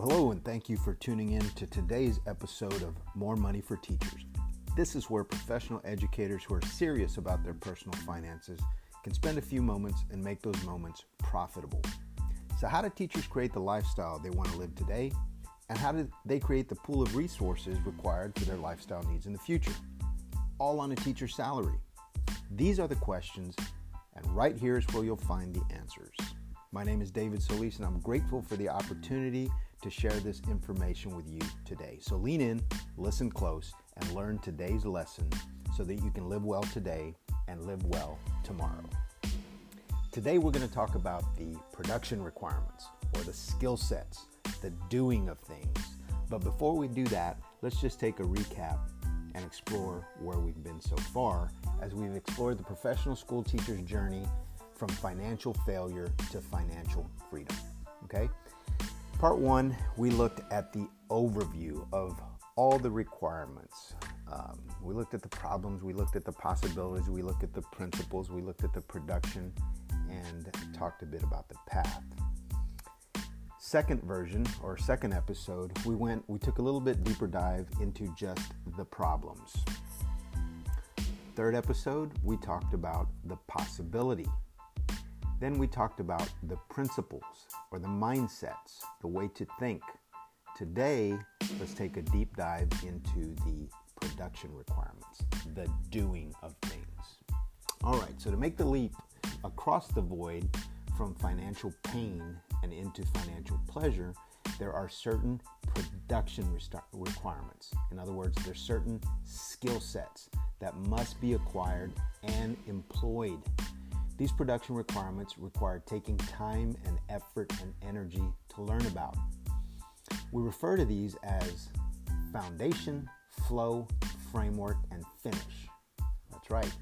Well, hello, and thank you for tuning in to today's episode of More Money for Teachers. This is where professional educators who are serious about their personal finances can spend a few moments and make those moments profitable. So how do teachers create the lifestyle they want to live today? And how do they create the pool of resources required for their lifestyle needs in the future? All on a teacher's salary. These are the questions, and right here is where you'll find the answers. My name is David Solis, and I'm grateful for the opportunity to share this information with you today. So lean in, listen close, and learn today's lesson so that you can live well today and live well tomorrow. Today we're going to talk about the production requirements, or the skill sets, the doing of things. But before we do that, let's just take a recap and explore where we've been so far as we've explored the professional school teacher's journey from financial failure to financial freedom. Okay? Part one, we looked at the overview of all the requirements. We looked at the problems, we looked at the possibilities, we looked at the principles, we looked at the production, and talked a bit about the path. Second version, or second episode, we took a little bit deeper dive into just the problems. Third episode, we talked about the possibility. Then we talked about the principles, or the mindsets, the way to think. Today, let's take a deep dive into the production requirements, the doing of things. All right, so to make the leap across the void from financial pain and into financial pleasure, there are certain production requirements. In other words, there's certain skill sets that must be acquired and employed. These production requirements require taking time and effort and energy to learn about. We refer to these as foundation, flow, framework, and finish. That's right.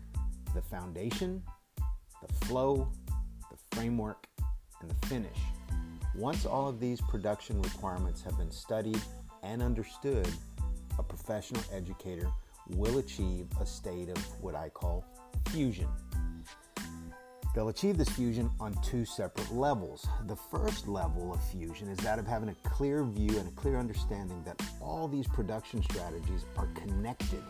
The foundation, the flow, the framework, and the finish. Once all of these production requirements have been studied and understood, a professional educator will achieve a state of what I call fusion. They'll achieve this fusion on two separate levels. The first level of fusion is that of having a clear view and a clear understanding that all these production strategies are connected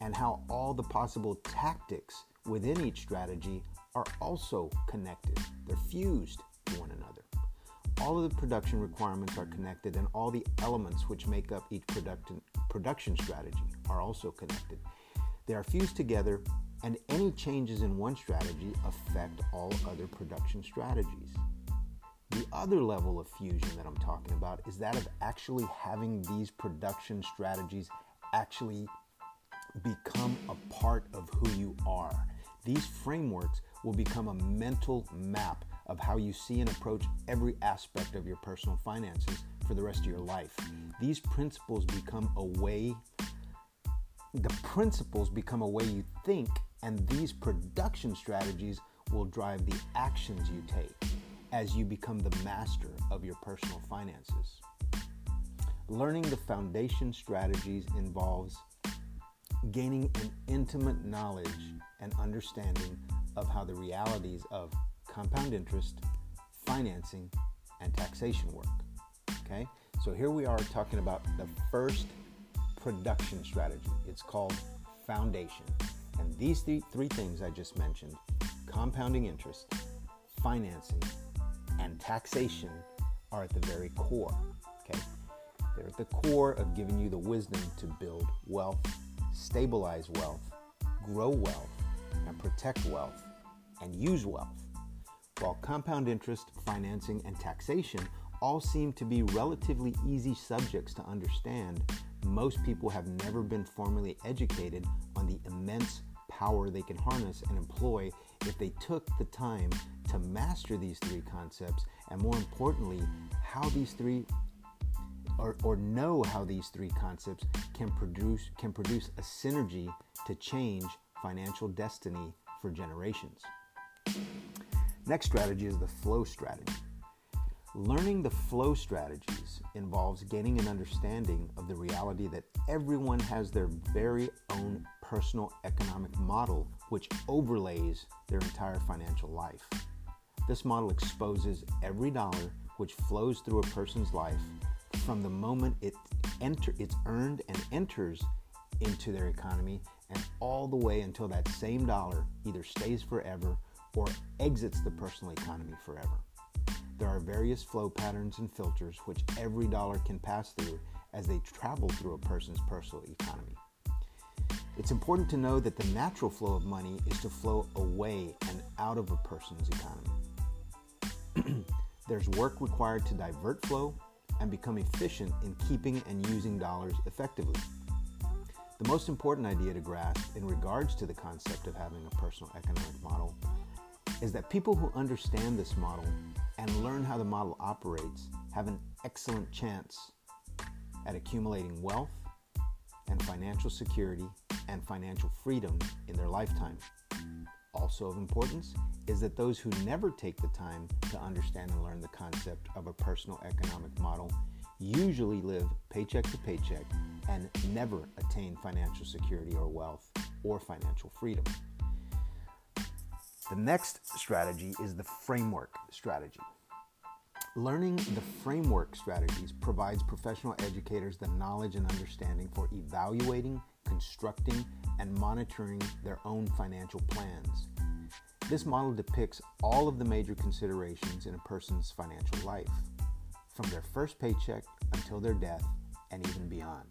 and how all the possible tactics within each strategy are also connected. They're fused to one another. All of the production requirements are connected, and all the elements which make up each production strategy are also connected. They are fused together, and any changes in one strategy affect all other production strategies. The other level of fusion that I'm talking about is that of actually having these production strategies actually become a part of who you are. These frameworks will become a mental map of how you see and approach every aspect of your personal finances for the rest of your life. The principles become a way you think, and these production strategies will drive the actions you take as you become the master of your personal finances. Learning the foundation strategies involves gaining an intimate knowledge and understanding of how the realities of compound interest, financing, and taxation work. Okay? So here we are talking about the first production strategy. It's called foundation. And these three things I just mentioned, compounding interest, financing, and taxation, are at the very core. Okay? They're at the core of giving you the wisdom to build wealth, stabilize wealth, grow wealth, and protect wealth, and use wealth. While compound interest, financing, and taxation all seem to be relatively easy subjects to understand, most people have never been formally educated on the immense power they can harness and employ if they took the time to master these three concepts, and more importantly, how these three, or know how these three concepts can produce a synergy to change financial destiny for generations. Next strategy is the flow strategy. Learning the flow strategies involves gaining an understanding of the reality that everyone has their very own personal economic model which overlays their entire financial life. This model exposes every dollar which flows through a person's life from the moment it's earned and enters into their economy, and all the way until that same dollar either stays forever or exits the personal economy forever. There are various flow patterns and filters which every dollar can pass through as they travel through a person's personal economy. It's important to know that the natural flow of money is to flow away and out of a person's economy. There's work required to divert flow and become efficient in keeping and using dollars effectively. The most important idea to grasp in regards to the concept of having a personal economic model is that people who understand this model and learn how the model operates have an excellent chance at accumulating wealth and financial security and financial freedom in their lifetime. Also of importance is that those who never take the time to understand and learn the concept of a personal economic model usually live paycheck to paycheck and never attain financial security or wealth or financial freedom. The next strategy is the framework strategy. Learning the framework strategies provides professional educators the knowledge and understanding for evaluating, constructing, and monitoring their own financial plans. This model depicts all of the major considerations in a person's financial life, from their first paycheck until their death and even beyond.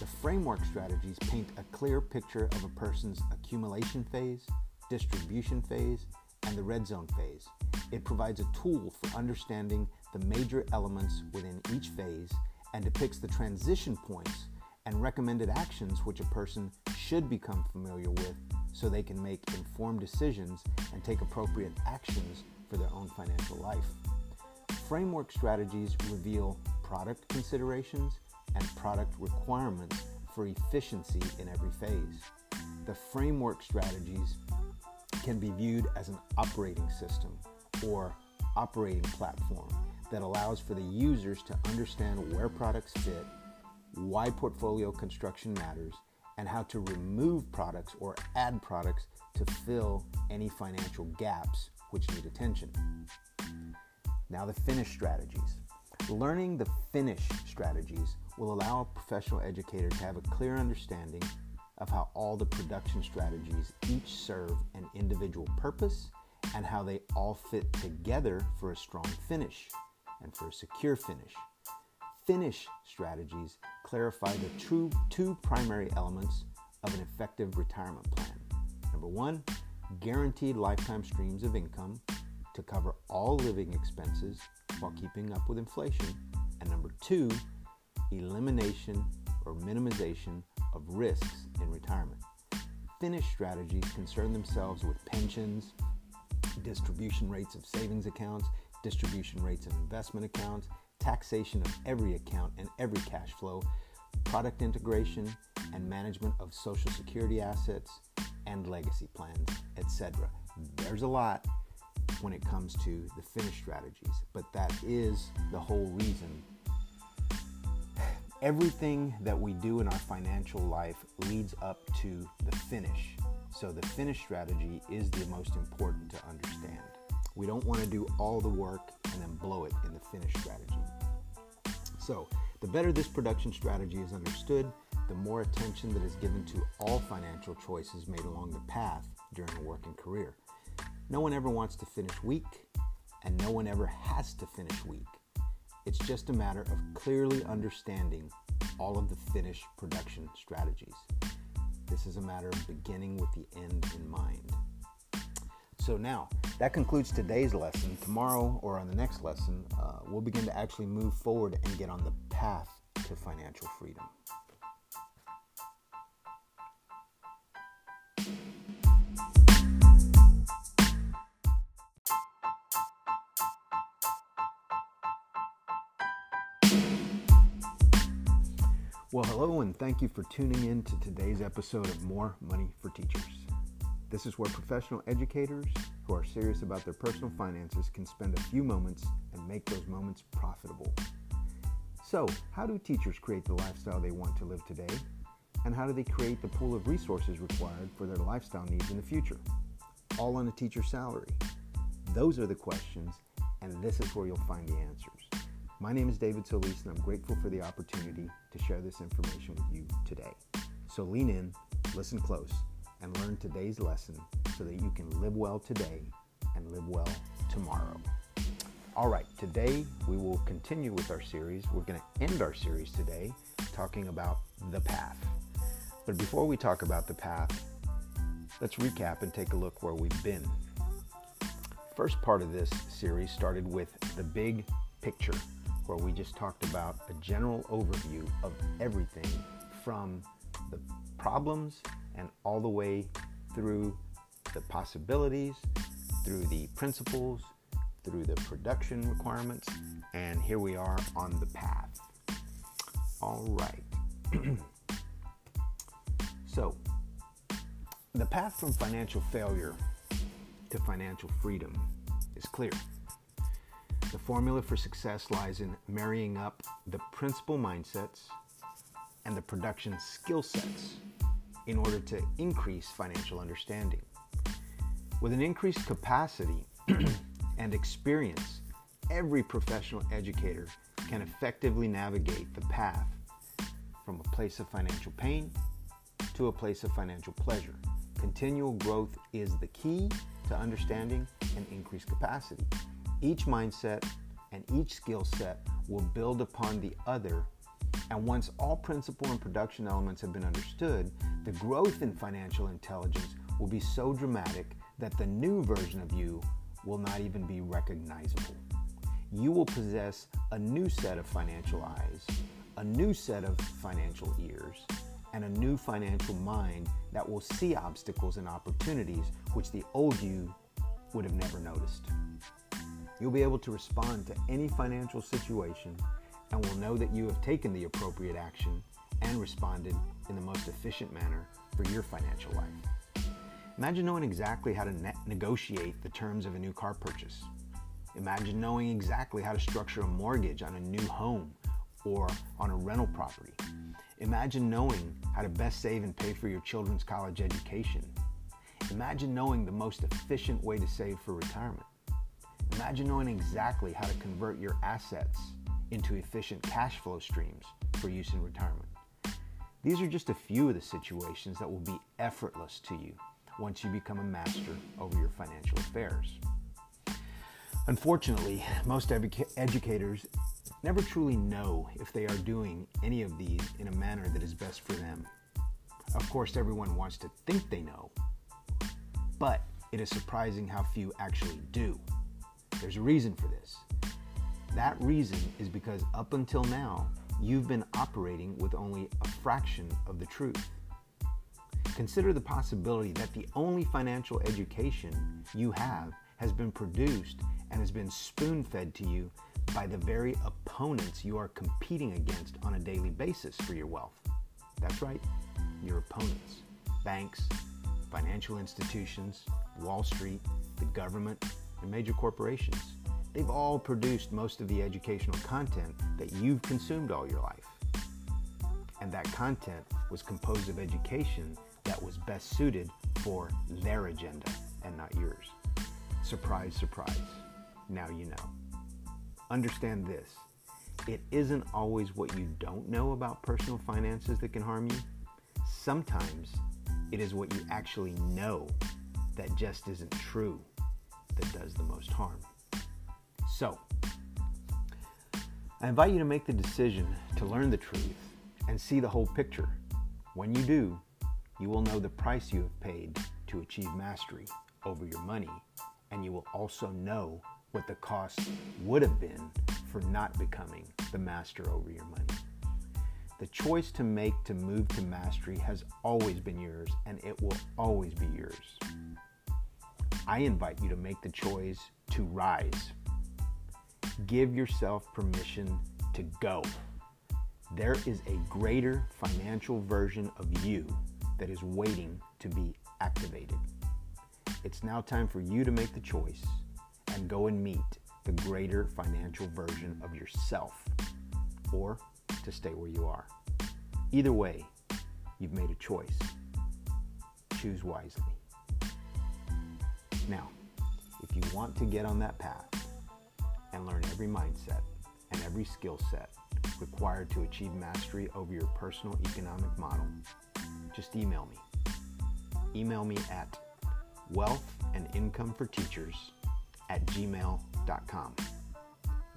The framework strategies paint a clear picture of a person's accumulation phase, distribution phase, and the red zone phase. It provides a tool for understanding the major elements within each phase and depicts the transition points and recommended actions which a person should become familiar with so they can make informed decisions and take appropriate actions for their own financial life. Framework strategies reveal product considerations and product requirements for efficiency in every phase. The framework strategies can be viewed as an operating system or operating platform that allows for the users to understand where products fit, why portfolio construction matters, and how to remove products or add products to fill any financial gaps which need attention. Now, the finish strategies. Learning the finish strategies will allow a professional educator to have a clear understanding of how all the production strategies each serve an individual purpose and how they all fit together for a strong finish and for a secure finish. Finish strategies clarify the two primary elements of an effective retirement plan. Number one, guaranteed lifetime streams of income to cover all living expenses while keeping up with inflation. And number two, elimination or minimization of risks in retirement. Finish strategies concern themselves with pensions, distribution rates of savings accounts, distribution rates of investment accounts, taxation of every account and every cash flow, product integration and management of Social Security assets and legacy plans, etc. There's a lot when it comes to the finish strategies, but that is the whole reason. Everything that we do in our financial life leads up to the finish. So the finish strategy is the most important to understand. We don't want to do all the work and then blow it in the finish strategy. So the better this production strategy is understood, the more attention that is given to all financial choices made along the path during a working career. No one ever wants to finish weak, and no one ever has to finish weak. It's just a matter of clearly understanding all of the finish production strategies. This is a matter of beginning with the end in mind. So now, that concludes today's lesson. Tomorrow, or on the next lesson, we'll begin to actually move forward and get on the path to financial freedom. Well, hello, and thank you for tuning in to today's episode of More Money for Teachers. This is where professional educators who are serious about their personal finances can spend a few moments and make those moments profitable. So, how do teachers create the lifestyle they want to live today? And how do they create the pool of resources required for their lifestyle needs in the future? All on a teacher's salary. Those are the questions, and this is where you'll find the answers. My name is David Solis, and I'm grateful for the opportunity to share this information with you today. So lean in, listen close, and learn today's lesson so that you can live well today and live well tomorrow. All right, today we will continue with our series. We're going to end our series today talking about the path. But before we talk about the path, let's recap and take a look where we've been. First part of this series started with the big picture, where we just talked about a general overview of everything from the problems and all the way through the possibilities, through the principles, through the production requirements, and here we are on the path. All right. So, the path from financial failure to financial freedom is clear. The formula for success lies in marrying up the principal mindsets and the production skill sets in order to increase financial understanding. With an increased capacity and experience, every professional educator can effectively navigate the path from a place of financial pain to a place of financial pleasure. Continual growth is the key to understanding and increased capacity. Each mindset and each skill set will build upon the other, and once all principle and production elements have been understood, the growth in financial intelligence will be so dramatic that the new version of you will not even be recognizable. You will possess a new set of financial eyes, a new set of financial ears, and a new financial mind that will see obstacles and opportunities which the old you would have never noticed. You'll be able to respond to any financial situation and will know that you have taken the appropriate action and responded in the most efficient manner for your financial life. Imagine knowing exactly how to negotiate the terms of a new car purchase. Imagine knowing exactly how to structure a mortgage on a new home or on a rental property. Imagine knowing how to best save and pay for your children's college education. Imagine knowing the most efficient way to save for retirement. Imagine knowing exactly how to convert your assets into efficient cash flow streams for use in retirement. These are just a few of the situations that will be effortless to you once you become a master over your financial affairs. Unfortunately, most educators never truly know if they are doing any of these in a manner that is best for them. Of course, everyone wants to think they know, but it is surprising how few actually do. There's a reason for this. That reason is because up until now, you've been operating with only a fraction of the truth. Consider the possibility that the only financial education you have has been produced and has been spoon-fed to you by the very opponents you are competing against on a daily basis for your wealth. That's right, your opponents. Banks, financial institutions, Wall Street, the government, and major corporations. They've all produced most of the educational content that you've consumed all your life. And that content was composed of education that was best suited for their agenda and not yours. Surprise, surprise. Now you know. Understand this. It isn't always what you don't know about personal finances that can harm you. Sometimes it is what you actually know that just isn't true that does the most harm. So, I invite you to make the decision to learn the truth and see the whole picture. When you do, you will know the price you have paid to achieve mastery over your money, and you will also know what the cost would have been for not becoming the master over your money. The choice to make to move to mastery has always been yours, and it will always be yours. I invite you to make the choice to rise. Give yourself permission to go. There is a greater financial version of you that is waiting to be activated. It's now time for you to make the choice and go and meet the greater financial version of yourself, or to stay where you are. Either way, you've made a choice. Choose wisely. Now, if you want to get on that path and learn every mindset and every skill set required to achieve mastery over your personal economic model, just email me. Email me at wealthandincome4teachers@gmail.com.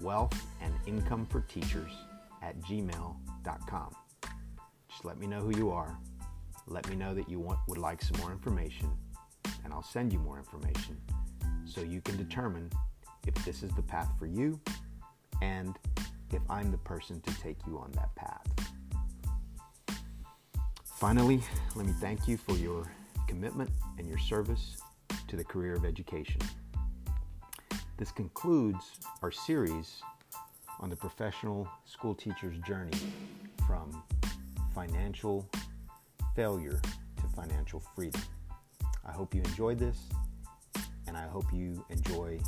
wealthandincome4teachers@gmail.com. Just let me know who you are. Let me know that you would like some more information, and I'll send you more information so you can determine if this is the path for you and if I'm the person to take you on that path. Finally, let me thank you for your commitment and your service to the career of education. This concludes our series on the professional school teacher's journey from financial failure to financial freedom. I hope you enjoyed this, and I hope you enjoy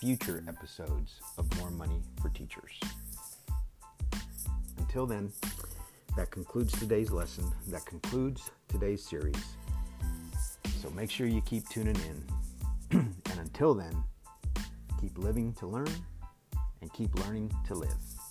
future episodes of More Money for Teachers. Until then, that concludes today's lesson. That concludes today's series. So make sure you keep tuning in. And until then, keep living to learn and keep learning to live.